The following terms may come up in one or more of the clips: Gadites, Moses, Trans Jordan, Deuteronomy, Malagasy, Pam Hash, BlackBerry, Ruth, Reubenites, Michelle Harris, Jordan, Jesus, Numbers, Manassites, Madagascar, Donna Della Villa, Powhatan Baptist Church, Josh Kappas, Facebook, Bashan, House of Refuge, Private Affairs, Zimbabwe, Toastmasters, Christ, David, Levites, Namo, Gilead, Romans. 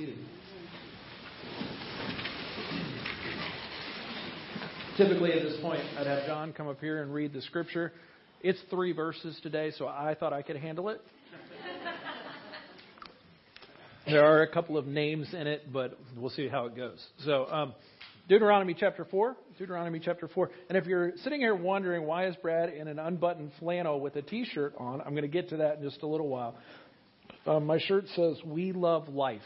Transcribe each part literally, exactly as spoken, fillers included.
seated. Typically at this point, I'd have John come up here and read the scripture. It's three verses today, so I thought I could handle it. There are a couple of names in it, but we'll see how it goes. So um, Deuteronomy chapter four, Deuteronomy chapter four. And if you're sitting here wondering why is Brad in an unbuttoned flannel with a T-shirt on, I'm going to get to that in just a little while. Um, my shirt says, "We love life."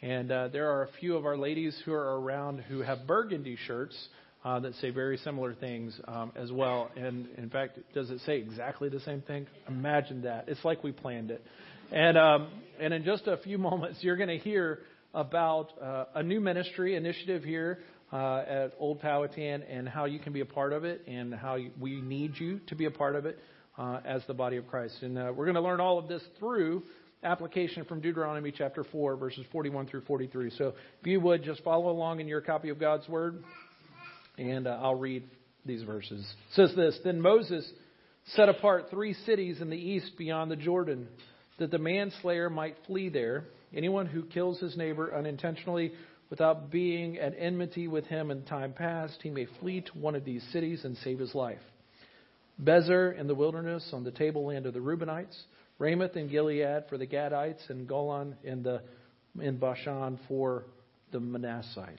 And uh, there are a few of our ladies who are around who have burgundy shirts uh, that say very similar things um, as well. And in fact, does it say exactly the same thing? Imagine that. It's like we planned it. And um, and in just a few moments, you're going to hear about uh, a new ministry initiative here uh, at Old Powhatan and how you can be a part of it and how you, we need you to be a part of it. Uh, as the body of Christ. And uh, we're going to learn all of this through application from Deuteronomy chapter four, verses forty-one through forty-three. So if you would, just follow along in your copy of God's Word, and uh, I'll read these verses. It says this, "Then Moses set apart three cities in the east beyond the Jordan, that the manslayer might flee there. Anyone who kills his neighbor unintentionally without being at enmity with him in time past, he may flee to one of these cities and save his life. Bezer in the wilderness on the tableland of the Reubenites, Ramoth in Gilead for the Gadites, and Golan in the in Bashan for the Manassites."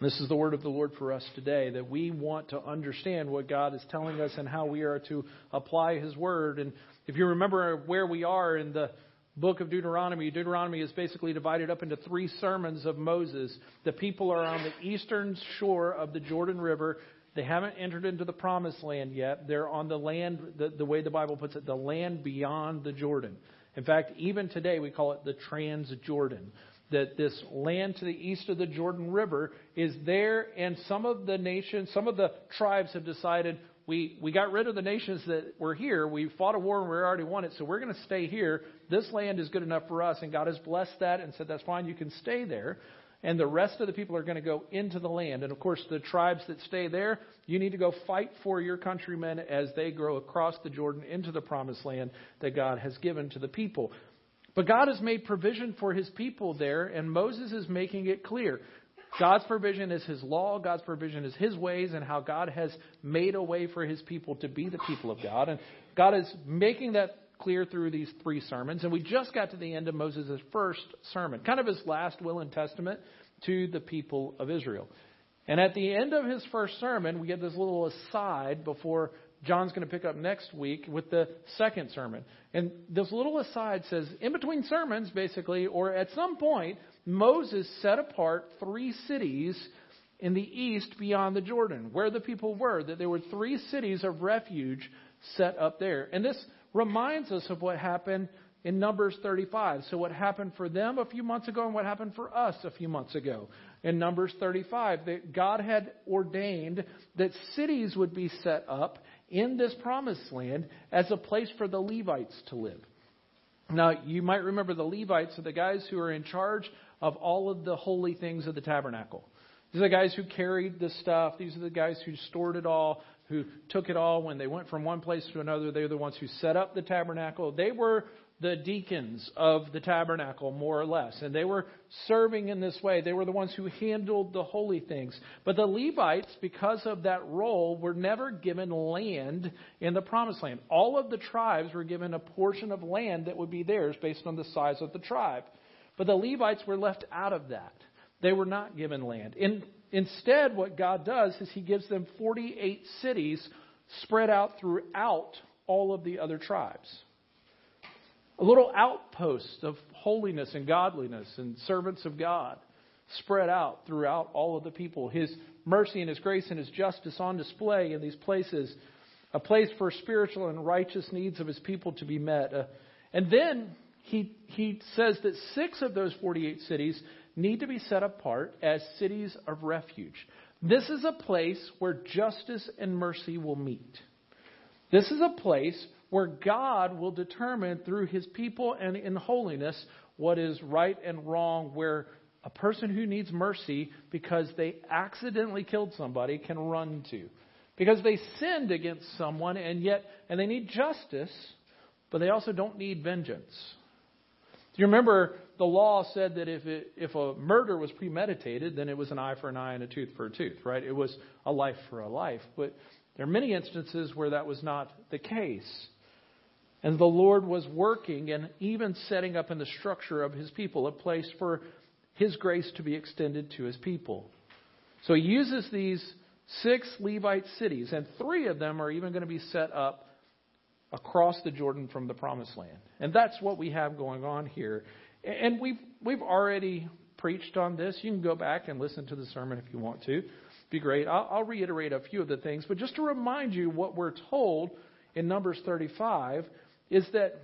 This is the word of the Lord for us today, that we want to understand what God is telling us and how we are to apply His word. And if you remember where we are in the book of Deuteronomy, Deuteronomy is basically divided up into three sermons of Moses. The people are on the eastern shore of the Jordan River. They haven't entered into the promised land yet. They're on the land, the, the way the Bible puts it, the land beyond the Jordan. In fact, even today we call it the Trans Jordan, that this land to the east of the Jordan River is there. And some of the nations, some of the tribes have decided, we, we got rid of the nations that were here. We fought a war and we already won it, so we're going to stay here. This land is good enough for us. And God has blessed that and said, that's fine, you can stay there. And the rest of the people are going to go into the land. And, of course, the tribes that stay there, you need to go fight for your countrymen as they grow across the Jordan into the promised land that God has given to the people. But God has made provision for His people there, and Moses is making it clear. God's provision is His law. God's provision is His ways and how God has made a way for His people to be the people of God. And God is making that clear through these three sermons. And we just got to the end of Moses' first sermon, kind of his last will and testament to the people of Israel. And at the end of his first sermon, we get this little aside before John's going to pick up next week with the second sermon. And this little aside says, in between sermons, basically, or at some point, Moses set apart three cities in the east beyond the Jordan, where the people were, that there were three cities of refuge set up there. And this reminds us of what happened in Numbers thirty-five. So what happened for them a few months ago and what happened for us a few months ago in Numbers thirty-five, that God had ordained that cities would be set up in this promised land as a place for the Levites to live. Now, you might remember the Levites are the guys who are in charge of all of the holy things of the tabernacle. These are the guys who carried the stuff. These are the guys who stored it all, who took it all when they went from one place to another. They were the ones who set up the tabernacle. They were the deacons of the tabernacle, more or less. And they were serving in this way. They were the ones who handled the holy things. But the Levites, because of that role, were never given land in the promised land. All of the tribes were given a portion of land that would be theirs based on the size of the tribe. But the Levites were left out of that. They were not given land. In Instead, what God does is He gives them forty-eight cities spread out throughout all of the other tribes. A little outpost of holiness and godliness and servants of God spread out throughout all of the people. His mercy and His grace and His justice on display in these places. A place for spiritual and righteous needs of His people to be met. Uh, and then he, he says that six of those forty-eight cities need to be set apart as cities of refuge. This is a place where justice and mercy will meet. This is a place where God will determine through His people and in holiness what is right and wrong, where a person who needs mercy because they accidentally killed somebody can run to. Because they sinned against someone and yet, and they need justice, but they also don't need vengeance. Do you remember the law said that if it, if a murder was premeditated, then it was an eye for an eye and a tooth for a tooth, right? It was a life for a life. But there are many instances where that was not the case. And the Lord was working and even setting up in the structure of his people a place for his grace to be extended to his people. So he uses these six Levite cities, and three of them are even going to be set up across the Jordan from the Promised Land. And that's what we have going on here. And we've we've already preached on this. You can go back and listen to the sermon if you want to. It'd be great. I'll, I'll reiterate a few of the things. But just to remind you what we're told in Numbers thirty-five is that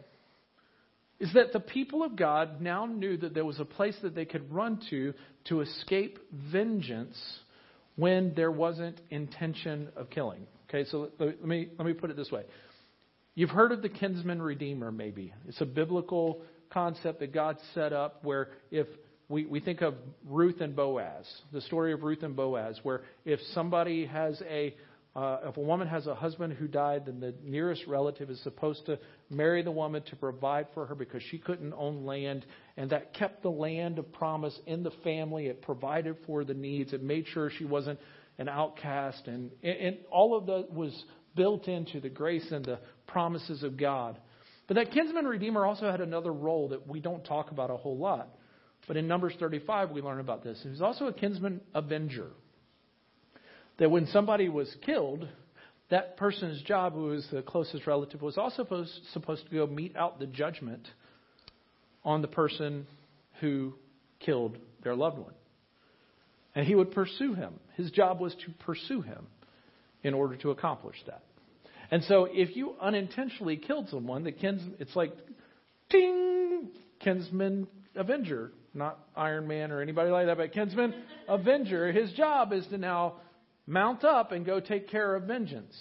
is that the people of God now knew that there was a place that they could run to to escape vengeance when there wasn't intention of killing. Okay, so let me let me put it this way. You've heard of the kinsman redeemer, maybe. It's a biblical concept that God set up where if we, we think of Ruth and Boaz, the story of Ruth and Boaz, where if somebody has a, uh, if a woman has a husband who died, then the nearest relative is supposed to marry the woman to provide for her because she couldn't own land. And that kept the land of promise in the family. It provided for the needs. It made sure she wasn't an outcast. And, and all of that was built into the grace and the promises of God. But that kinsman redeemer also had another role that we don't talk about a whole lot. But in Numbers thirty-five, we learn about this. He was also a kinsman avenger. That when somebody was killed, that person's job, who was the closest relative, was also supposed to go mete out the judgment on the person who killed their loved one. And he would pursue him. His job was to pursue him in order to accomplish that. And so if you unintentionally killed someone, the kins, it's like, ting, kinsman avenger, not Iron Man or anybody like that, but kinsman avenger. His job is to now mount up and go take care of vengeance.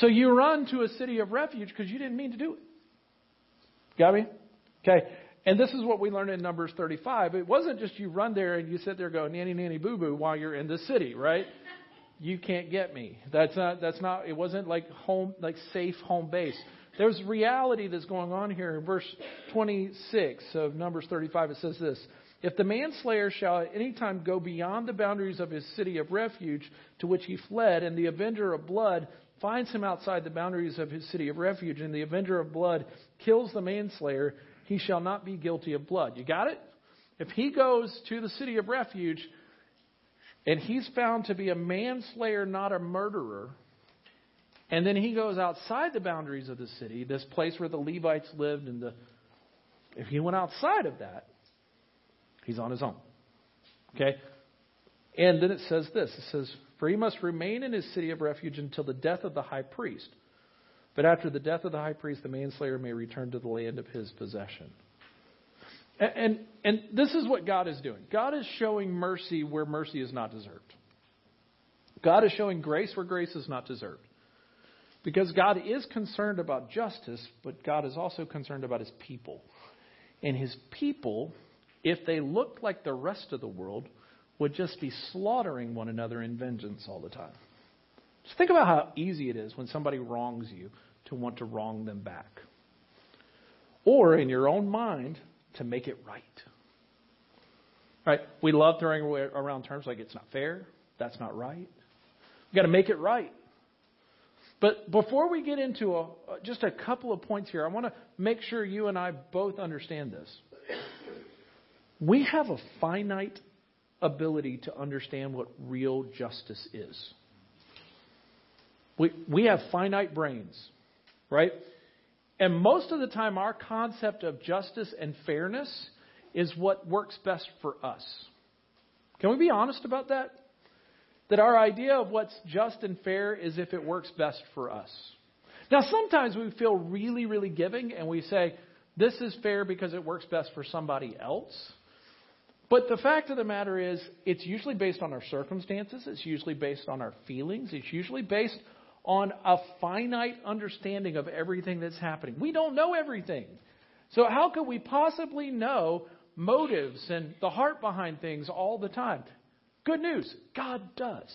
So you run to a city of refuge because you didn't mean to do it. Got me? Okay. And this is what we learned in Numbers thirty-five. It wasn't just you run there and you sit there going nanny, nanny, boo, boo while you're in the city, right? You can't get me. That's not, that's not, it wasn't like home, like safe home base. There's reality that's going on here. In verse twenty-six of Numbers thirty-five, it says this: if the manslayer shall at any time go beyond the boundaries of his city of refuge to which he fled, and the avenger of blood finds him outside the boundaries of his city of refuge, and the avenger of blood kills the manslayer, he shall not be guilty of blood. You got it? If he goes to the city of refuge, and he's found to be a manslayer, not a murderer, and then he goes outside the boundaries of the city, this place where the Levites lived, and the, if he went outside of that, he's on his own. Okay? And then it says this. It says, for he must remain in his city of refuge until the death of the high priest. But after the death of the high priest, the manslayer may return to the land of his possession. And, and and this is what God is doing. God is showing mercy where mercy is not deserved. God is showing grace where grace is not deserved. Because God is concerned about justice, but God is also concerned about his people. And his people, if they looked like the rest of the world, would just be slaughtering one another in vengeance all the time. Just think about how easy it is when somebody wrongs you to want to wrong them back. Or in your own mind, to make it right. Right? We love throwing around terms like it's not fair, that's not right. We've got to make it right. But before we get into a, just a couple of points here, I want to make sure you and I both understand this. We have a finite ability to understand what real justice is. We, we have finite brains, right? And most of the time, our concept of justice and fairness is what works best for us. Can we be honest about that? That our idea of what's just and fair is if it works best for us. Now, sometimes we feel really, really giving and we say, this is fair because it works best for somebody else. But the fact of the matter is, it's usually based on our circumstances. It's usually based on our feelings. It's usually based on... on a finite understanding of everything that's happening. We don't know everything. So how could we possibly know motives and the heart behind things all the time? Good news, God does.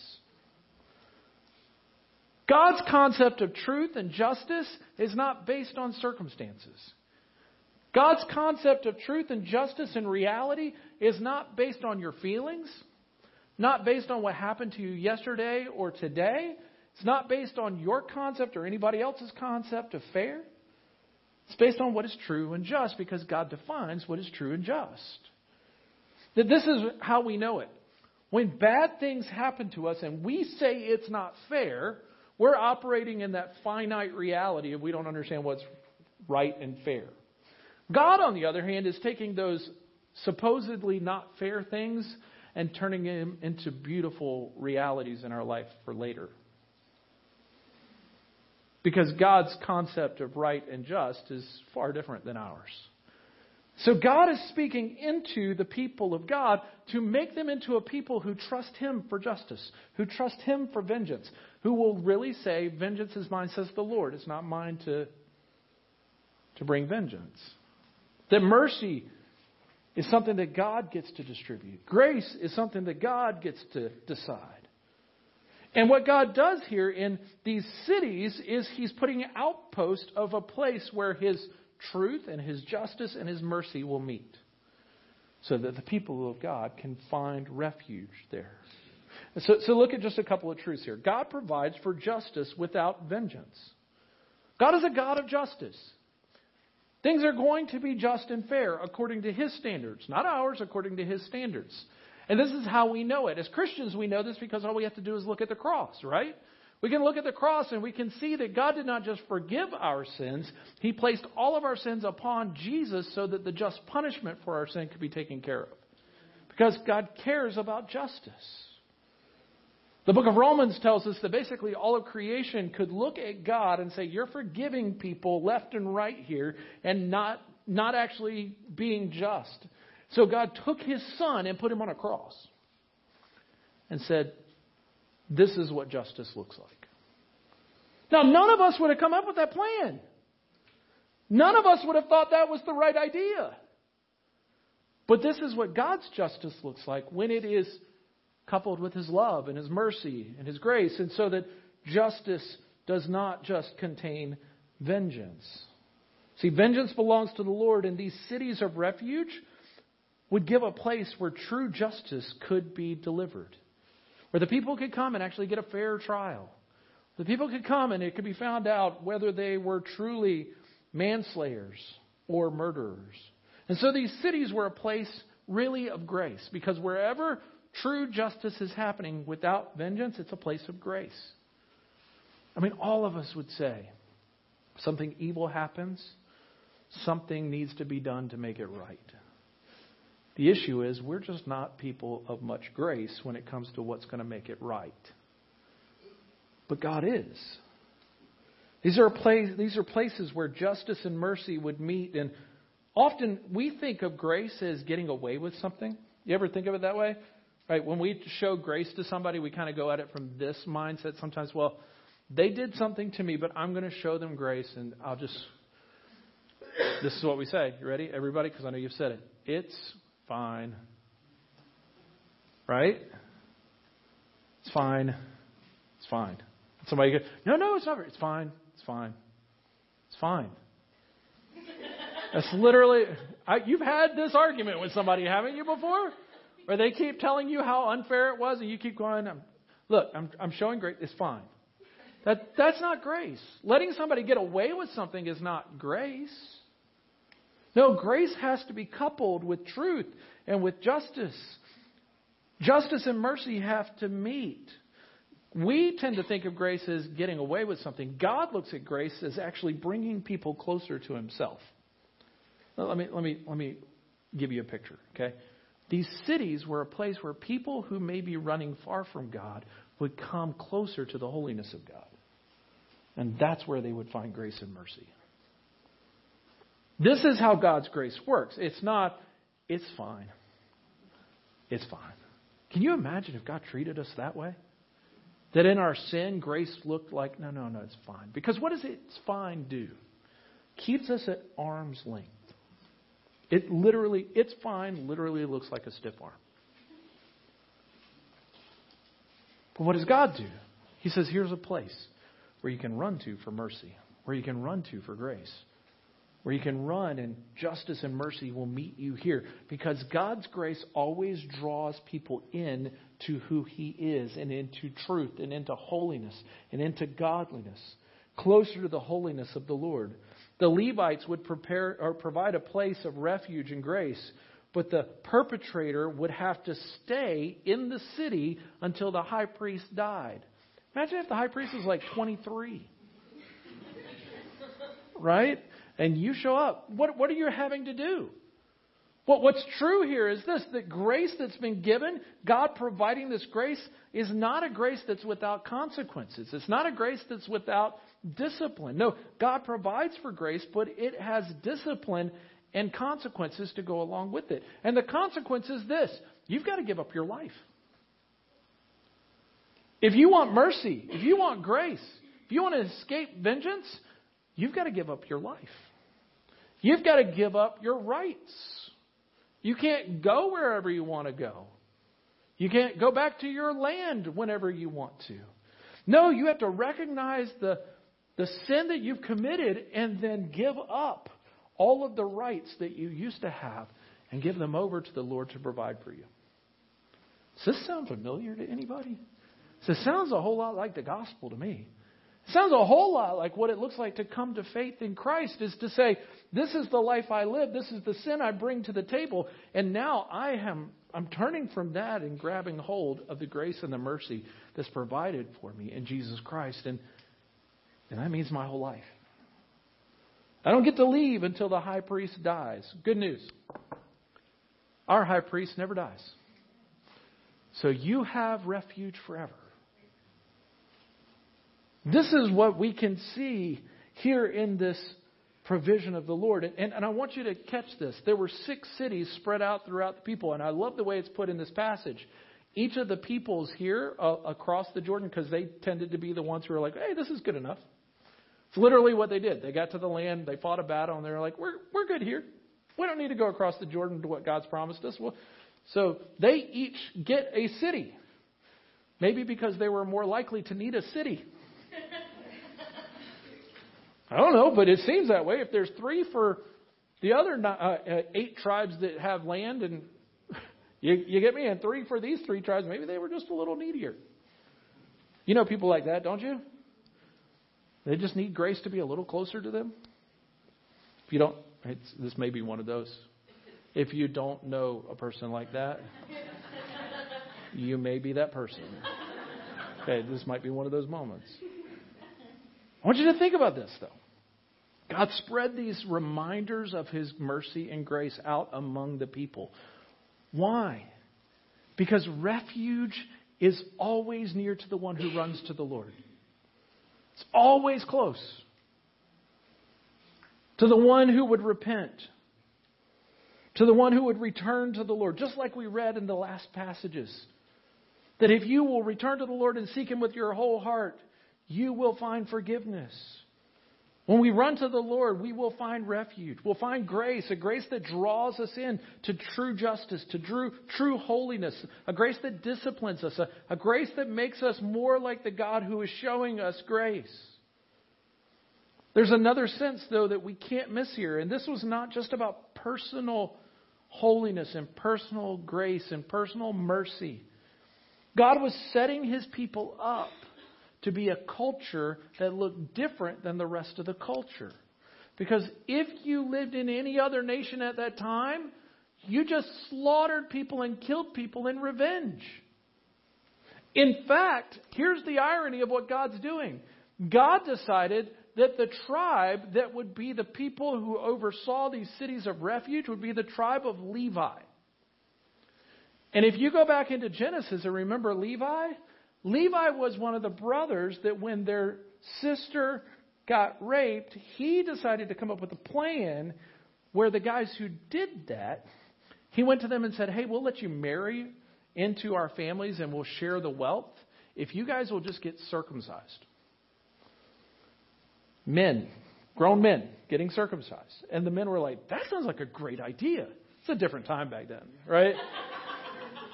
God's concept of truth and justice is not based on circumstances. God's concept of truth and justice and reality is not based on your feelings, not based on what happened to you yesterday or today. It's not based on your concept or anybody else's concept of fair. It's based on what is true and just, because God defines what is true and just. That this is how we know it. When bad things happen to us and we say it's not fair, we're operating in that finite reality if we don't understand what's right and fair. God, on the other hand, is taking those supposedly not fair things and turning them into beautiful realities in our life for later. Because God's concept of right and just is far different than ours. So God is speaking into the people of God to make them into a people who trust Him for justice, who trust Him for vengeance, who will really say, vengeance is mine, says the Lord. It's not mine to, to bring vengeance. That mercy is something that God gets to distribute. Grace is something that God gets to decide. And what God does here in these cities is He's putting an outpost of a place where His truth and His justice and His mercy will meet, so that the people of God can find refuge there. So, so look at just a couple of truths here. God provides for justice without vengeance. God is a God of justice. Things are going to be just and fair according to His standards, not ours, according to His standards. And this is how we know it. As Christians, we know this because all we have to do is look at the cross, right? We can look at the cross and we can see that God did not just forgive our sins. He placed all of our sins upon Jesus so that the just punishment for our sin could be taken care of, because God cares about justice. The book of Romans tells us that basically all of creation could look at God and say, you're forgiving people left and right here and not, not actually being just. So God took His Son and put Him on a cross and said, this is what justice looks like. Now, none of us would have come up with that plan. None of us would have thought that was the right idea. But this is what God's justice looks like when it is coupled with His love and His mercy and His grace, and so that justice does not just contain vengeance. See, vengeance belongs to the Lord, and these cities of refuge would give a place where true justice could be delivered, where the people could come and actually get a fair trial. The people could come and it could be found out whether they were truly manslayers or murderers. And so these cities were a place really of grace, because wherever true justice is happening without vengeance, it's a place of grace. I mean, all of us would say something evil happens, something needs to be done to make it right. The issue is we're just not people of much grace when it comes to what's going to make it right. But God is. These are, place, these are places where justice and mercy would meet. And often we think of grace as getting away with something. You ever think of it that way? Right? When we show grace to somebody, we kind of go at it from this mindset sometimes. Well, they did something to me, but I'm going to show them grace, and I'll just... This is what we say. You ready, everybody? Because I know you've said it. It's... fine. Right? It's fine. It's fine. Somebody goes, no, no, it's not. It's fine. It's fine. It's fine. That's literally, I, you've had this argument with somebody, haven't you, before? Where they keep telling you how unfair it was and you keep going, I'm, look, I'm, I'm showing grace. It's fine. That, that's not grace. Letting somebody get away with something is not grace. No, grace has to be coupled with truth and with justice. Justice and mercy have to meet. We tend to think of grace as getting away with something. God looks at grace as actually bringing people closer to Himself. Let me, let me, let me give you a picture, okay? These cities were a place where people who may be running far from God would come closer to the holiness of God. And that's where they would find grace and mercy. This is how God's grace works. It's not, it's fine. It's fine. Can you imagine if God treated us that way? That in our sin, grace looked like, no, no, no, it's fine. Because what does it's fine do? Keeps us at arm's length. It literally, it's fine literally looks like a stiff arm. But what does God do? He says, here's a place where you can run to for mercy, where you can run to for grace. where you can run and justice and mercy will meet you here. Because God's grace always draws people in to who he is and into truth and into holiness and into godliness, closer to the holiness of the Lord. The Levites would prepare or provide a place of refuge and grace, but the perpetrator would have to stay in the city until the high priest died. Imagine if the high priest was like twenty-three. Right? And you show up. What, what are you having to do? Well, what's true here is this, that grace that's been given, God providing this grace, is not a grace that's without consequences. It's not a grace that's without discipline. No, God provides for grace, but it has discipline and consequences to go along with it. And the consequence is this. You've got to give up your life. If you want mercy, if you want grace, if you want to escape vengeance, you've got to give up your life. You've got to give up your rights. You can't go wherever you want to go. You can't go back to your land whenever you want to. No, you have to recognize the, the sin that you've committed and then give up all of the rights that you used to have and give them over to the Lord to provide for you. Does this sound familiar to anybody? So it sounds a whole lot like the gospel to me. It sounds a whole lot like what it looks like to come to faith in Christ, is to say, this is the life I live. This is the sin I bring to the table. And now I am, I'm turning from that and grabbing hold of the grace and the mercy that's provided for me in Jesus Christ. And, and that means my whole life. I don't get to leave until the high priest dies. Good news. Our high priest never dies. So you have refuge forever. This is what we can see here in this provision of the Lord. And, and I want you to catch this. There were six cities spread out throughout the people. And I love the way it's put in this passage. Each of the peoples here uh, across the Jordan, because they tended to be the ones who were like, hey, this is good enough. It's literally what they did. They got to the land. They fought a battle. And they're like, we're we're good here. We don't need to go across the Jordan to what God's promised us. Well, so they each get a city. Maybe because they were more likely to need a city. I don't know, but it seems that way. If there's three for the other uh, eight tribes that have land, and you, you get me, and three for these three tribes, maybe they were just a little needier. You know people like that, don't you? They just need grace to be a little closer to them. If you don't, it's, this may be one of those. If you don't know a person like that, you may be that person. Okay, this might be one of those moments. I want you to think about this, though. God spread these reminders of his mercy and grace out among the people. Why? Because refuge is always near to the one who runs to the Lord. It's always close to the one who would repent, to the one who would return to the Lord, just like we read in the last passages, that if you will return to the Lord and seek him with your whole heart, you will find forgiveness. When we run to the Lord, we will find refuge. We'll find grace, a grace that draws us in to true justice, to true, true holiness, a grace that disciplines us, a, a grace that makes us more like the God who is showing us grace. There's another sense, though, that we can't miss here. And this was not just about personal holiness and personal grace and personal mercy. God was setting his people up to be a culture that looked different than the rest of the culture. Because if you lived in any other nation at that time, you just slaughtered people and killed people in revenge. In fact, here's the irony of what God's doing. God decided that the tribe that would be the people who oversaw these cities of refuge would be the tribe of Levi. And if you go back into Genesis and remember Levi, Levi was one of the brothers that when their sister got raped, he decided to come up with a plan where the guys who did that, he went to them and said, hey, we'll let you marry into our families and we'll share the wealth if you guys will just get circumcised. Men, grown men, getting circumcised. And the men were like, that sounds like a great idea. It's a different time back then, right?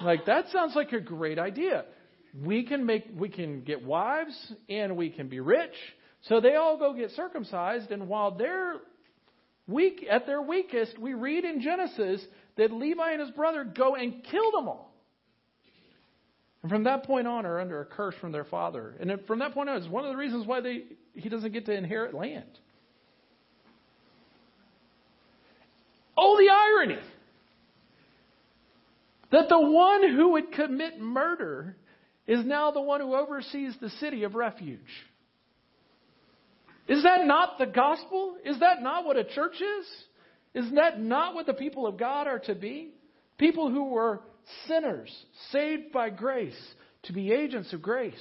Like, that sounds like a great idea. We can make, we can get wives and we can be rich. So they all go get circumcised. And while they're Weak, at their weakest, we read in Genesis that Levi and his brother go and kill them all. And from that point on, are under a curse from their father. And from that point on, it's one of the reasons why they he doesn't get to inherit land. Oh, the irony! That the one who would commit murder is now the one who oversees the city of refuge. Is that not the gospel? Is that not what a church is? Is that not what the people of God are to be? People who were sinners, saved by grace, to be agents of grace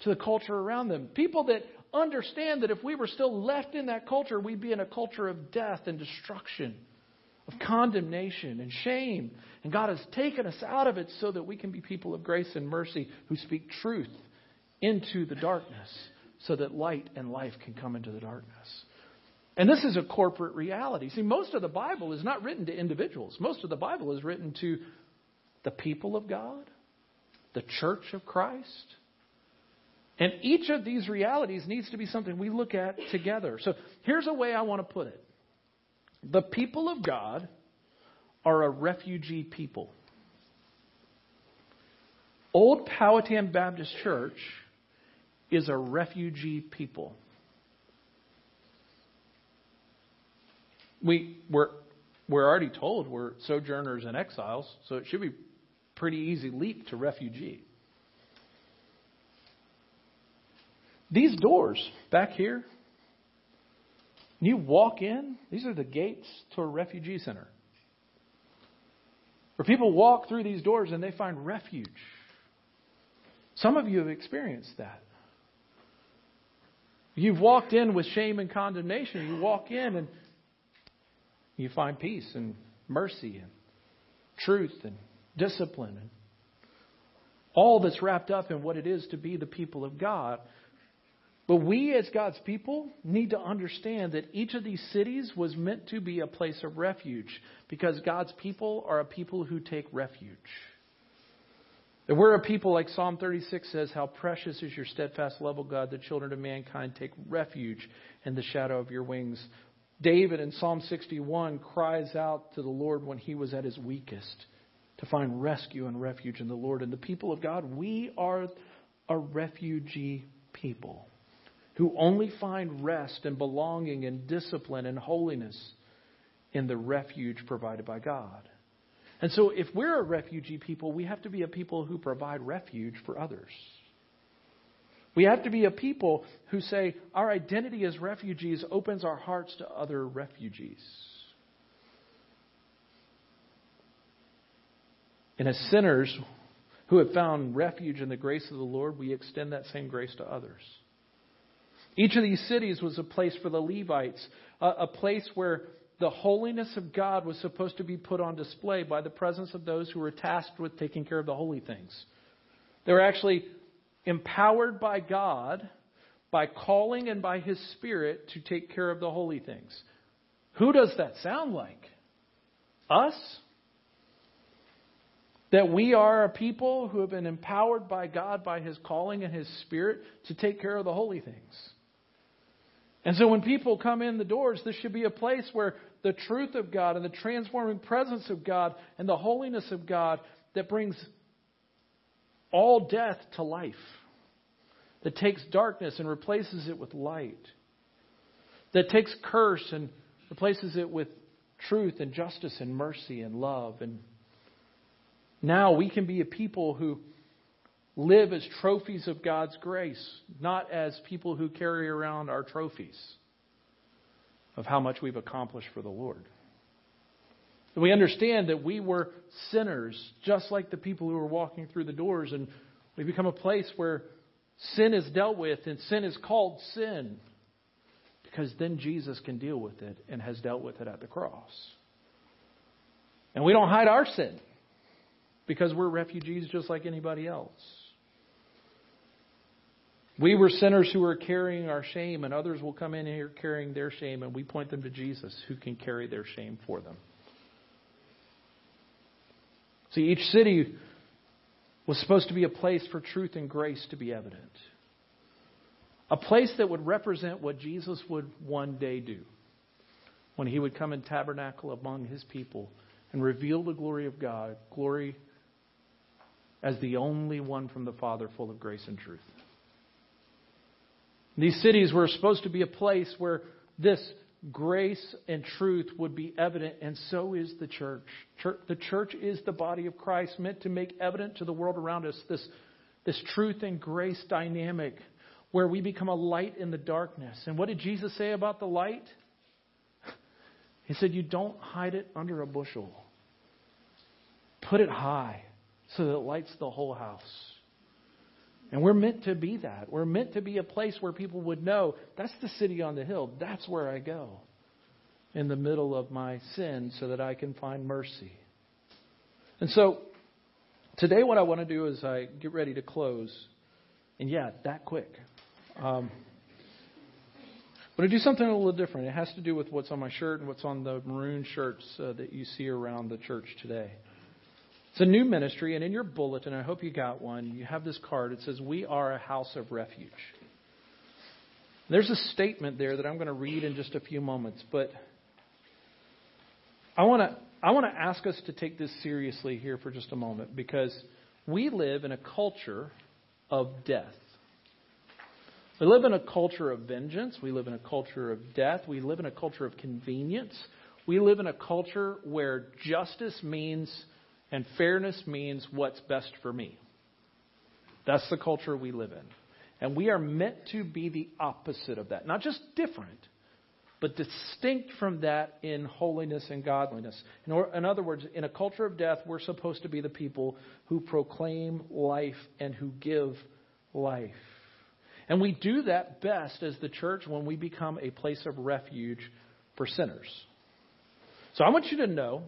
to the culture around them. People that understand that if we were still left in that culture, we'd be in a culture of death and destruction, of condemnation and shame. And God has taken us out of it so that we can be people of grace and mercy who speak truth into the darkness, so that light and life can come into the darkness. And this is a corporate reality. See, most of the Bible is not written to individuals. Most of the Bible is written to the people of God, the church of Christ. And each of these realities needs to be something we look at together. So here's a way I want to put it. The people of God are a refugee people. Old Powhatan Baptist Church is a refugee people. We, we're, we're already told we're sojourners and exiles, so it should be pretty easy leap to refugee. These doors back here, you walk in, these are the gates to a refugee center, where people walk through these doors and they find refuge. Some of you have experienced that. You've walked in with shame and condemnation. You walk in and you find peace and mercy and truth and discipline and all that's wrapped up in what it is to be the people of God. But we as God's people need to understand that each of these cities was meant to be a place of refuge, because God's people are a people who take refuge. That we're a people, like Psalm thirty-six says, how precious is your steadfast love, O God, the children of mankind take refuge in the shadow of your wings. David in Psalm sixty-one cries out to the Lord when he was at his weakest to find rescue and refuge in the Lord. And the people of God, we are a refugee people who only find rest and belonging and discipline and holiness in the refuge provided by God. And so if we're a refugee people, we have to be a people who provide refuge for others. We have to be a people who say our identity as refugees opens our hearts to other refugees. And as sinners who have found refuge in the grace of the Lord, we extend that same grace to others. Each of these cities was a place for the Levites, a, a place where the holiness of God was supposed to be put on display by the presence of those who were tasked with taking care of the holy things. They were actually empowered by God, by calling and by His Spirit, to take care of the holy things. Who does that sound like? Us? That we are a people who have been empowered by God, by His calling and His Spirit, to take care of the holy things. And so when people come in the doors, this should be a place where the truth of God and the transforming presence of God and the holiness of God that brings all death to life, that takes darkness and replaces it with light, that takes curse and replaces it with truth and justice and mercy and love. And now we can be a people who live as trophies of God's grace, not as people who carry around our trophies of how much we've accomplished for the Lord. We understand that we were sinners, just like the people who were walking through the doors, and we become a place where sin is dealt with, and sin is called sin, because then Jesus can deal with it and has dealt with it at the cross. And we don't hide our sin, because we're refugees just like anybody else. We were sinners who were carrying our shame, and others will come in here carrying their shame, and we point them to Jesus, who can carry their shame for them. See, each city was supposed to be a place for truth and grace to be evident. A place that would represent what Jesus would one day do. when he would come and tabernacle among his people and reveal the glory of God, glory as the only one from the Father, full of grace and truth. These cities were supposed to be a place where this grace and truth would be evident, and so is the church. church. The church is the body of Christ, meant to make evident to the world around us this, this truth and grace dynamic where we become a light in the darkness. And what did Jesus say about the light? He said, you don't hide it under a bushel. Put it high so that it lights the whole house. And we're meant to be that. We're meant to be a place where people would know, that's the city on the hill. That's where I go in the middle of my sin so that I can find mercy. And so today what I want to do is I get ready to close. And yeah, that quick. Um, but I do something a little different. It has to do with what's on my shirt and what's on the maroon shirts uh, that you see around the church today. It's a new ministry, and in your bulletin, I hope you got one, you have this card. It says, we are a house of refuge. There's a statement there that I'm going to read in just a few moments, but I want to I want to ask us to take this seriously here for just a moment, because we live in a culture of death. We live in a culture of vengeance. We live in a culture of death. We live in a culture of convenience. We live in a culture where justice means and fairness means what's best for me. That's the culture we live in. And we are meant to be the opposite of that. Not just different, but distinct from that in holiness and godliness. In, or, in other words, in a culture of death, we're supposed to be the people who proclaim life and who give life. And we do that best as the church when we become a place of refuge for sinners. So I want you to know,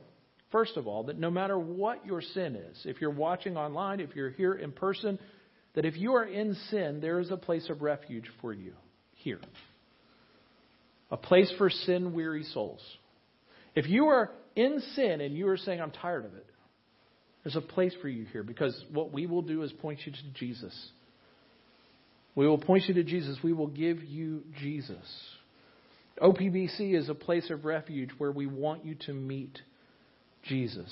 first of all, that no matter what your sin is, if you're watching online, if you're here in person, that if you are in sin, there is a place of refuge for you here. A place for sin-weary souls. If you are in sin and you are saying, I'm tired of it, there's a place for you here, because what we will do is point you to Jesus. We will point you to Jesus. We will give you Jesus. O P B C is a place of refuge where we want you to meet Jesus,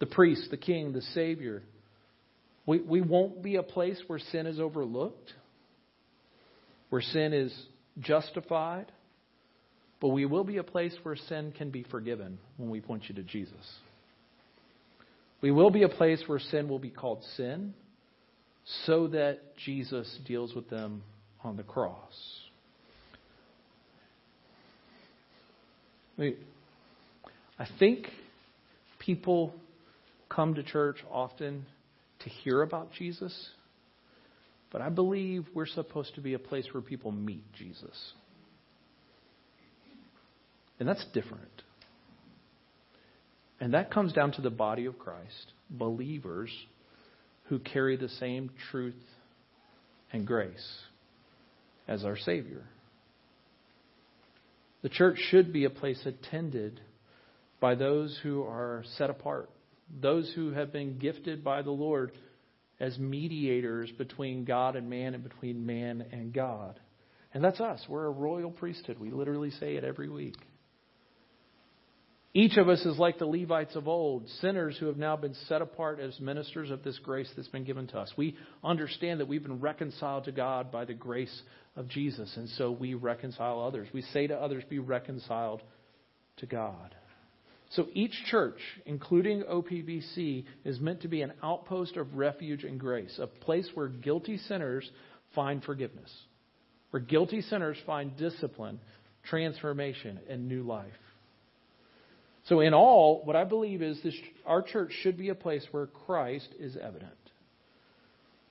the priest, the king, the savior. We, we won't be a place where sin is overlooked, where sin is justified, but we will be a place where sin can be forgiven when we point you to Jesus. We will be a place where sin will be called sin so that Jesus deals with them on the cross. I think people come to church often to hear about Jesus, but I believe we're supposed to be a place where people meet Jesus. And that's different. And that comes down to the body of Christ, believers who carry the same truth and grace as our Savior. The church should be a place attended by those who are set apart, those who have been gifted by the Lord as mediators between God and man and between man and God. And that's us. We're a royal priesthood. We literally say it every week. Each of us is like the Levites of old, sinners who have now been set apart as ministers of this grace that's been given to us. We understand that we've been reconciled to God by the grace of Jesus, and so we reconcile others. We say to others, be reconciled to God. So each church, including O P B C, is meant to be an outpost of refuge and grace, a place where guilty sinners find forgiveness, where guilty sinners find discipline, transformation, and new life. So in all, what I believe is this: our church should be a place where Christ is evident.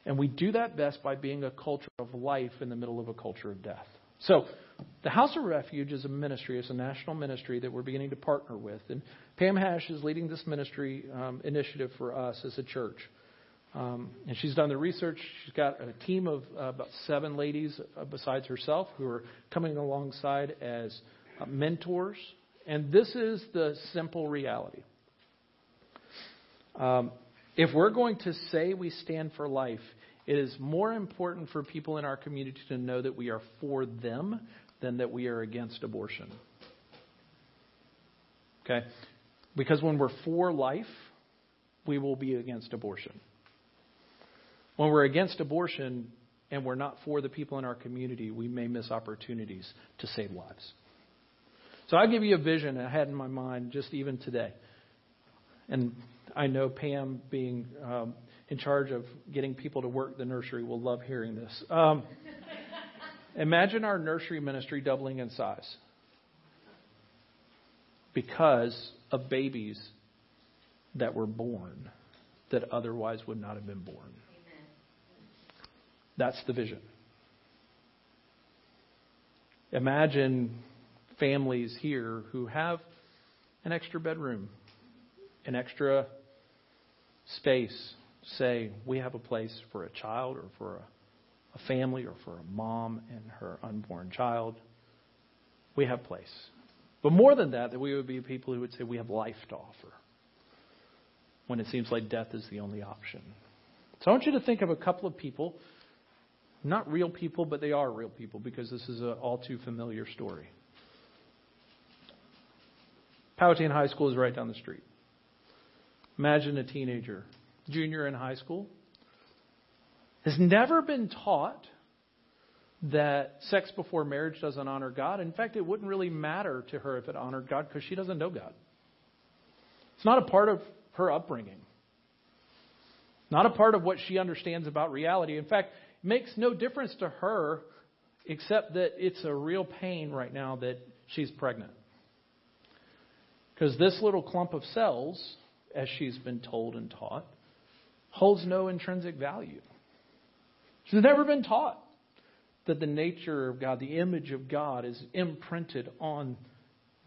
And we do that best by being a culture of life in the middle of a culture of death. So the House of Refuge is a ministry. It's a national ministry that we're beginning to partner with. And Pam Hash is leading this ministry um, initiative for us as a church. Um, and she's done the research. She's got a team of uh, about seven ladies uh, besides herself who are coming alongside as uh, mentors. And this is the simple reality. Um, if we're going to say we stand for life, it is more important for people in our community to know that we are for them than that we are against abortion. Okay? Because when we're for life, we will be against abortion. When we're against abortion and we're not for the people in our community, we may miss opportunities to save lives. So I'll give you a vision I had in my mind just even today. And I know Pam, being um, in charge of getting people to work the nursery, will love hearing this. Um, imagine our nursery ministry doubling in size because of babies that were born that otherwise would not have been born. Amen. That's the vision. Imagine families here who have an extra bedroom, an extra space, say, we have a place for a child or for a, a family or for a mom and her unborn child. We have place. But more than that, that we would be people who would say we have life to offer when it seems like death is the only option. So I want you to think of a couple of people, not real people, but they are real people because this is an all too familiar story. Powhatan High School is right down the street. Imagine a teenager, junior in high school, has never been taught that sex before marriage doesn't honor God. In fact, it wouldn't really matter to her if it honored God because she doesn't know God. It's not a part of her upbringing. Not a part of what she understands about reality. In fact, it makes no difference to her except that it's a real pain right now that she's pregnant. Because this little clump of cells, as she's been told and taught, holds no intrinsic value. She's never been taught that the nature of God, the image of God, is imprinted on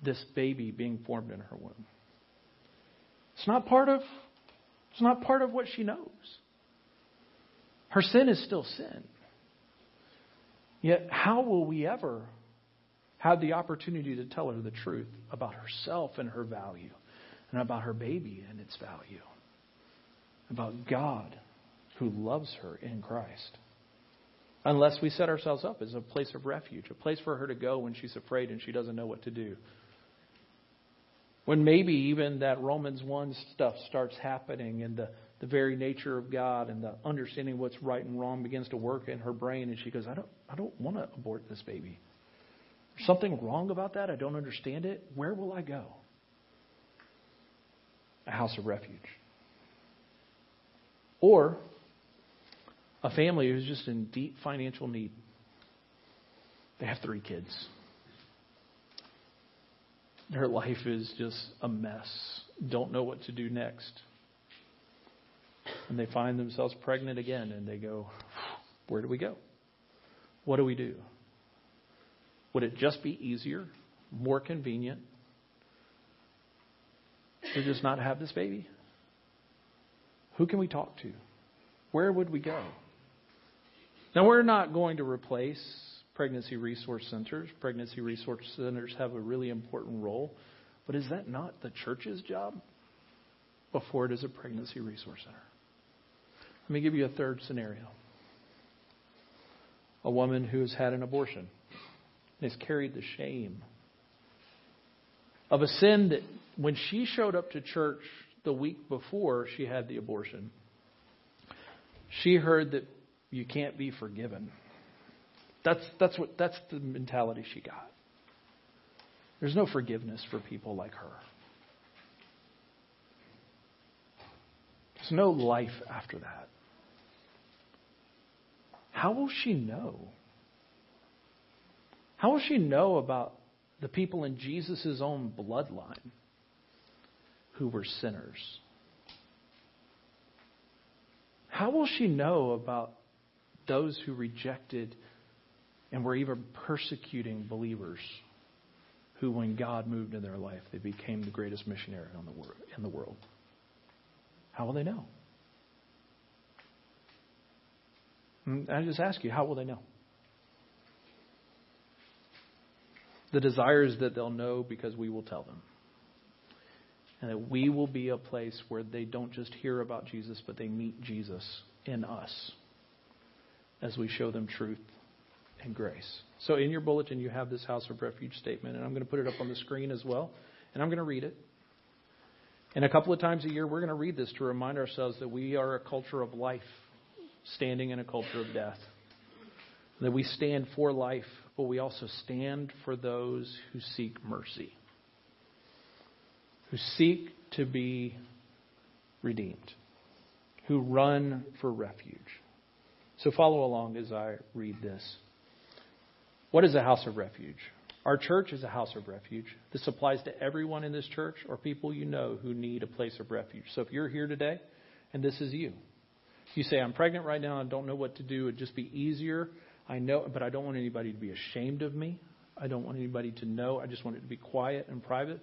this baby being formed in her womb. It's not part of, it's not part of what she knows. Her sin is still sin. Yet how will we ever have the opportunity to tell her the truth about herself and her value? And about her baby and its value. About God who loves her in Christ. Unless we set ourselves up as a place of refuge. A place for her to go when she's afraid and she doesn't know what to do. When maybe even that Romans one stuff starts happening. And the, the very nature of God and the understanding what's right and wrong begins to work in her brain. And she goes, I don't, I don't want to abort this baby. There's something wrong about that. I don't understand it. Where will I go? A house of refuge. Or a family who's just in deep financial need. They have three kids. Their life is just a mess. Don't know what to do next. And they find themselves pregnant again and they go, where do we go? What do we do? Would it just be easier, more convenient, to just not have this baby? Who can we talk to? Where would we go? Now, we're not going to replace pregnancy resource centers. Pregnancy resource centers have a really important role. But is that not the church's job before it is a pregnancy resource center? Let me give you a third scenario. A woman who has had an abortion and has carried the shame of a sin that when she showed up to church the week before she had the abortion, she heard that you can't be forgiven. That's that's what that's the mentality she got. There's no forgiveness for people like her. There's no life after that. How will she know? How will she know about the people in Jesus' own bloodline who were sinners? How will she know about those who rejected and were even persecuting believers who, when God moved in their life, they became the greatest missionary on the world, in the world? How will they know? And I just ask you, how will they know? The desire is that they'll know because we will tell them. And that we will be a place where they don't just hear about Jesus, but they meet Jesus in us as we show them truth and grace. So in your bulletin, you have this House of Refuge statement, and I'm going to put it up on the screen as well. And I'm going to read it. And a couple of times a year, we're going to read this to remind ourselves that we are a culture of life, standing in a culture of death. That we stand for life, but we also stand for those who seek mercy, who seek to be redeemed, who run for refuge. So follow along as I read this. What is a house of refuge? Our church is a house of refuge. This applies to everyone in this church or people you know who need a place of refuge. So if you're here today and this is you, you say, I'm pregnant right now. I don't know what to do. It'd just be easier. I know, but I don't want anybody to be ashamed of me. I don't want anybody to know. I just want it to be quiet and private.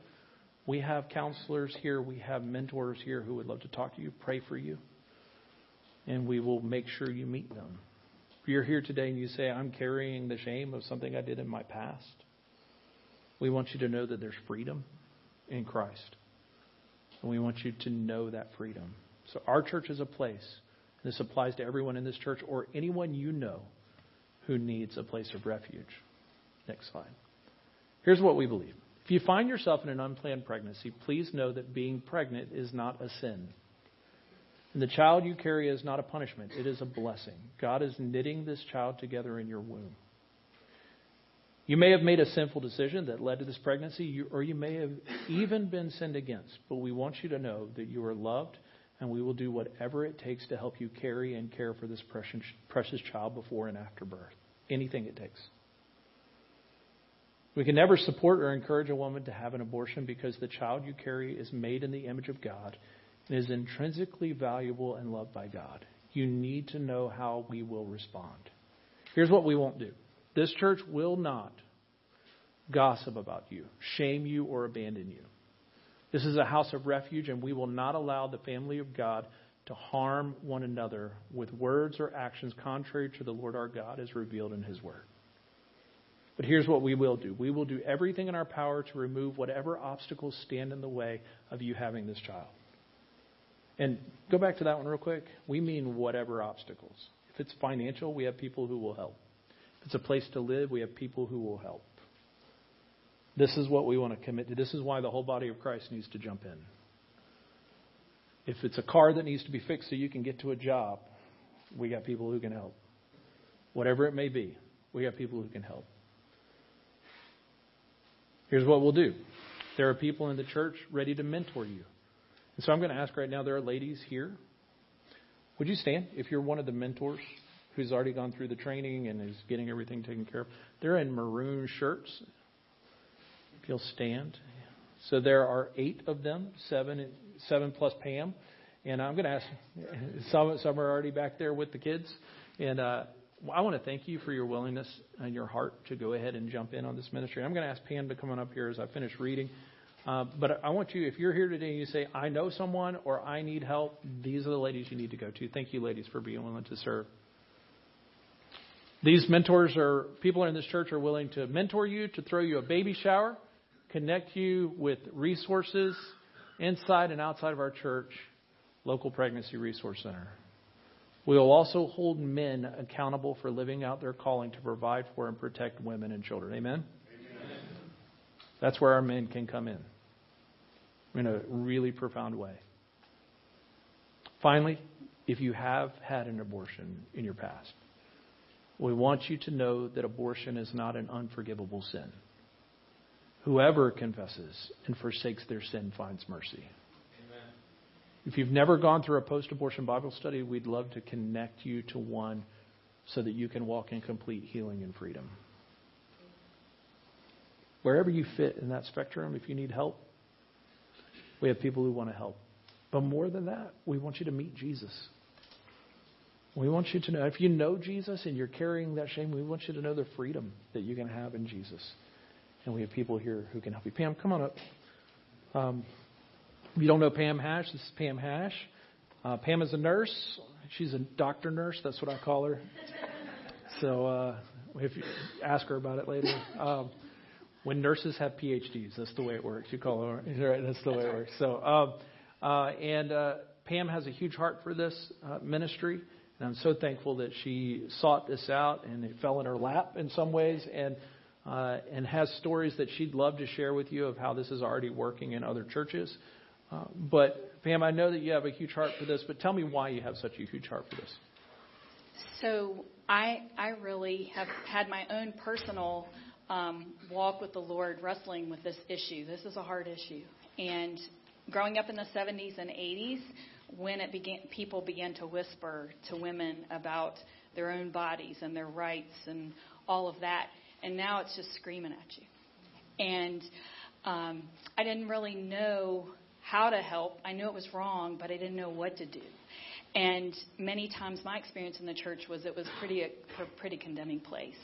We have counselors here. We have mentors here who would love to talk to you, pray for you, and we will make sure you meet them. If you're here today and you say, I'm carrying the shame of something I did in my past, we want you to know that there's freedom in Christ. And we want you to know that freedom. So our church is a place. And this applies to everyone in this church or anyone you know who needs a place of refuge. Next slide. Here's what we believe. If you find yourself in an unplanned pregnancy, please know that being pregnant is not a sin. And the child you carry is not a punishment. It is a blessing. God is knitting this child together in your womb. You may have made a sinful decision that led to this pregnancy, or you may have even been sinned against. But we want you to know that you are loved, and we will do whatever it takes to help you carry and care for this precious, precious child before and after birth. Anything it takes. We can never support or encourage a woman to have an abortion because the child you carry is made in the image of God and is intrinsically valuable and loved by God. You need to know how we will respond. Here's what we won't do. This church will not gossip about you, shame you, or abandon you. This is a house of refuge, and we will not allow the family of God to harm one another with words or actions contrary to the Lord our God as revealed in his word. But here's what we will do. We will do everything in our power to remove whatever obstacles stand in the way of you having this child. And go back to that one real quick. We mean whatever obstacles. If it's financial, we have people who will help. If it's a place to live, we have people who will help. This is what we want to commit to. This is why the whole body of Christ needs to jump in. If it's a car that needs to be fixed so you can get to a job, we got people who can help. Whatever it may be, we got people who can help. Here's what we'll do. There are people in the church ready to mentor you. And so I'm going to ask right now, there are ladies here. Would you stand if you're one of the mentors who's already gone through the training and is getting everything taken care of? They're in maroon shirts. If you'll stand. So there are eight of them, seven seven plus Pam. And I'm going to ask, some, some are already back there with the kids. And uh, I want to thank you for your willingness and your heart to go ahead and jump in on this ministry. I'm going to ask Pam to come on up here as I finish reading. Uh, but I want you, if you're here today and you say, I know someone or I need help, these are the ladies you need to go to. Thank you, ladies, for being willing to serve. These mentors are, people in this church are willing to mentor you, to throw you a baby shower, connect you with resources inside and outside of our church, local pregnancy resource center. We will also hold men accountable for living out their calling to provide for and protect women and children. Amen? Amen. That's where our men can come in, in a really profound way. Finally, if you have had an abortion in your past, we want you to know that abortion is not an unforgivable sin. Whoever confesses and forsakes their sin finds mercy. Amen. If you've never gone through a post-abortion Bible study, we'd love to connect you to one so that you can walk in complete healing and freedom. Wherever you fit in that spectrum, if you need help, we have people who want to help. But more than that, we want you to meet Jesus. We want you to know, if you know Jesus and you're carrying that shame, we want you to know the freedom that you can have in Jesus. And we have people here who can help you. Pam, come on up. Um, if you don't know Pam Hash, this is Pam Hash. Uh, Pam is a nurse. She's a doctor nurse. That's what I call her. So uh, if you ask her about it later. Um, when nurses have P H Ds, that's the way it works. You call her, right? That's the way it works. So, um, uh, and uh, Pam has a huge heart for this uh, ministry. And I'm so thankful that she sought this out and it fell in her lap in some ways, and uh, and has stories that she'd love to share with you of how this is already working in other churches. Uh, but, Pam, I know that you have a huge heart for this, but tell me why you have such a huge heart for this. So I I really have had my own personal um, walk with the Lord, wrestling with this issue. This is a hard issue. And growing up in the seventies and eighties, when it began, people began to whisper to women about their own bodies and their rights and all of that. And now it's just screaming at you. And um, I didn't really know how to help. I knew it was wrong, but I didn't know what to do. And many times my experience in the church was it was pretty a pretty condemning place.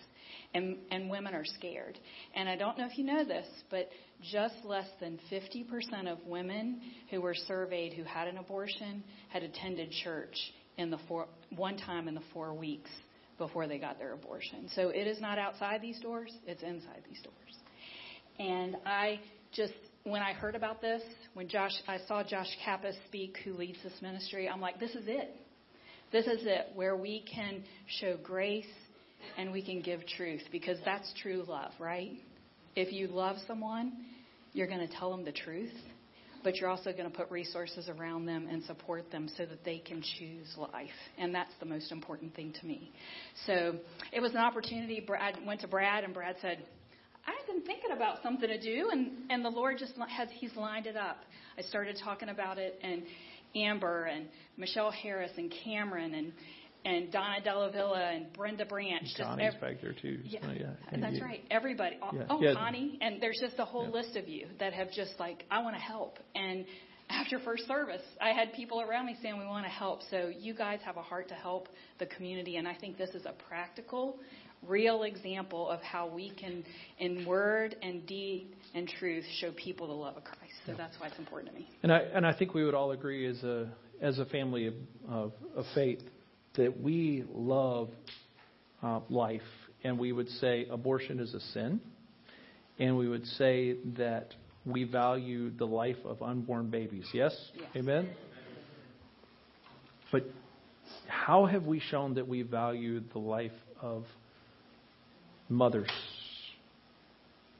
And, and women are scared. And I don't know if you know this, but just less than fifty percent of women who were surveyed who had an abortion had attended church in the four, one time in the four weeks before they got their abortion. So it is not outside these doors. It's inside these doors. And I just, when I heard about this, when Josh, I saw Josh Kappas speak, who leads this ministry, I'm like, this is it. This is it, where we can show grace and we can give truth, because that's true love, right? If you love someone, you're going to tell them the truth, but you're also going to put resources around them and support them so that they can choose life. And that's the most important thing to me. So it was an opportunity. I went to Brad, and Brad said, I've been thinking about something to do, and, and the Lord just has, he's lined it up. I started talking about it, and Amber and Michelle Harris and Cameron and And Donna Della Villa and Brenda Branch. Connie's just ev- back there, too. Yeah, oh, yeah. And that's you. Right. Everybody. Yeah. Oh, yeah. Connie. And there's just a whole yeah. list of you that have just like, I want to help. And after first service, I had people around me saying, we want to help. So you guys have a heart to help the community. And I think this is a practical, real example of how we can, in word and deed and truth, show people the love of Christ. So yeah. that's why it's important to me. And I and I think we would all agree as a, as a family of, of, of faith, that we love uh, life, and we would say abortion is a sin, and we would say that we value the life of unborn babies. Yes? Yes. Amen? But how have we shown that we value the life of mothers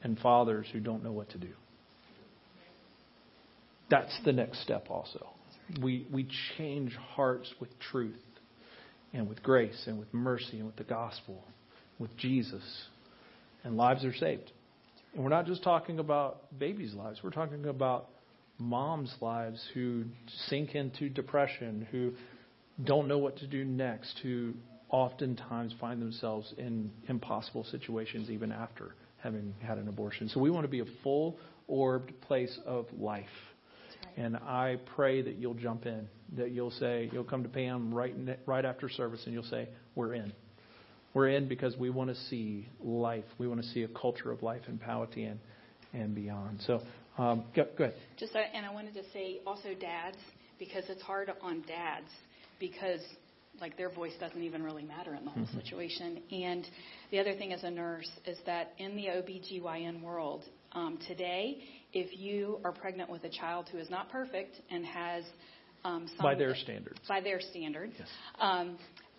and fathers who don't know what to do? That's the next step also. We, we change hearts with truth. And with grace and with mercy and with the gospel, with Jesus, and lives are saved. And we're not just talking about babies' lives. We're talking about moms' lives who sink into depression, who don't know what to do next, who oftentimes find themselves in impossible situations even after having had an abortion. So we want to be a full-orbed place of life. And I pray that you'll jump in, that you'll say, you'll come to Pam right right after service and you'll say, we're in. We're in because we want to see life. We want to see a culture of life in Powhatan and beyond. So um, go, go ahead. Just uh, and I wanted to say also dads, because it's hard on dads because, like, their voice doesn't even really matter in the whole mm-hmm. situation. And the other thing as a nurse is that in the O B G Y N world um, today, if you are pregnant with a child who is not perfect and has um, some... By their standards. By their standards. Yes. Um,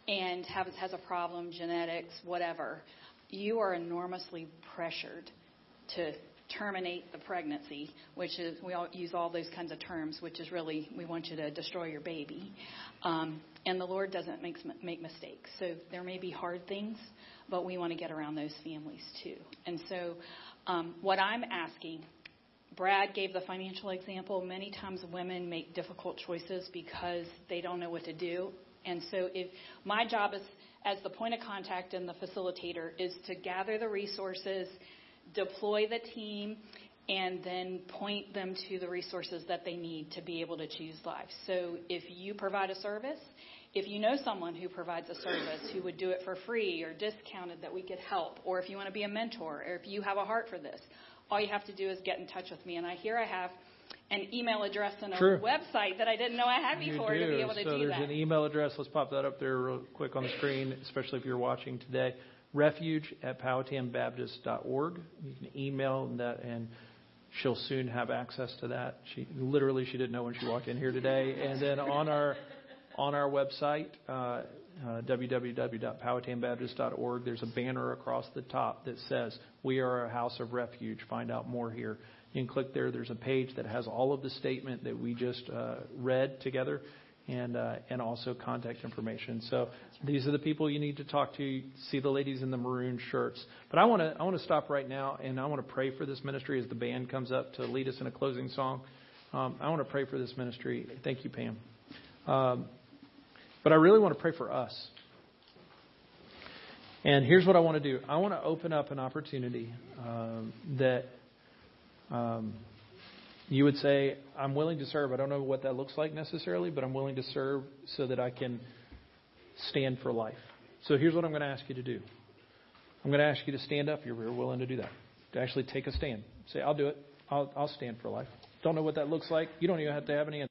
and have, has a problem, genetics, whatever, you are enormously pressured to terminate the pregnancy, which is, we all use all those kinds of terms, which is really, we want you to destroy your baby. Um, and the Lord doesn't make, make mistakes. So there may be hard things, but we want to get around those families too. And so um, what I'm asking... Brad gave the financial example. Many times women make difficult choices because they don't know what to do. And so if my job is, as the point of contact and the facilitator, is to gather the resources, deploy the team, and then point them to the resources that they need to be able to choose life. So if you provide a service, if you know someone who provides a service who would do it for free or discounted that we could help, or if you want to be a mentor, or if you have a heart for this, all you have to do is get in touch with me. And I hear I have an email address and a True. website that I didn't know I had before to be able to so do that. So there's an email address. Let's pop that up there real quick on the screen, especially if you're watching today. Refuge at powhatan baptist dot org. You can email that, and she'll soon have access to that. She literally she didn't know when she walked in here today. And then on our on our website, uh, Uh, w w w dot powhatan baptist dot org, there's a banner across the top that says, we are a house of refuge. Find out more here. You can click there. There's a page that has all of the statement that we just uh, read together, and uh, and also contact information. So these are the people you need to talk to. You see the ladies in the maroon shirts. But I want to I want to stop right now, and I want to pray for this ministry as the band comes up to lead us in a closing song. Um, I want to pray for this ministry. Thank you, Pam. Um, but I really want to pray for us. And here's what I want to do. I want to open up an opportunity um, that um, you would say, I'm willing to serve. I don't know what that looks like necessarily, but I'm willing to serve so that I can stand for life. So here's what I'm going to ask you to do. I'm going to ask you to stand up if you're willing to do that, to actually take a stand. Say, I'll do it. I'll, I'll stand for life. Don't know what that looks like. You don't even have to have any answer.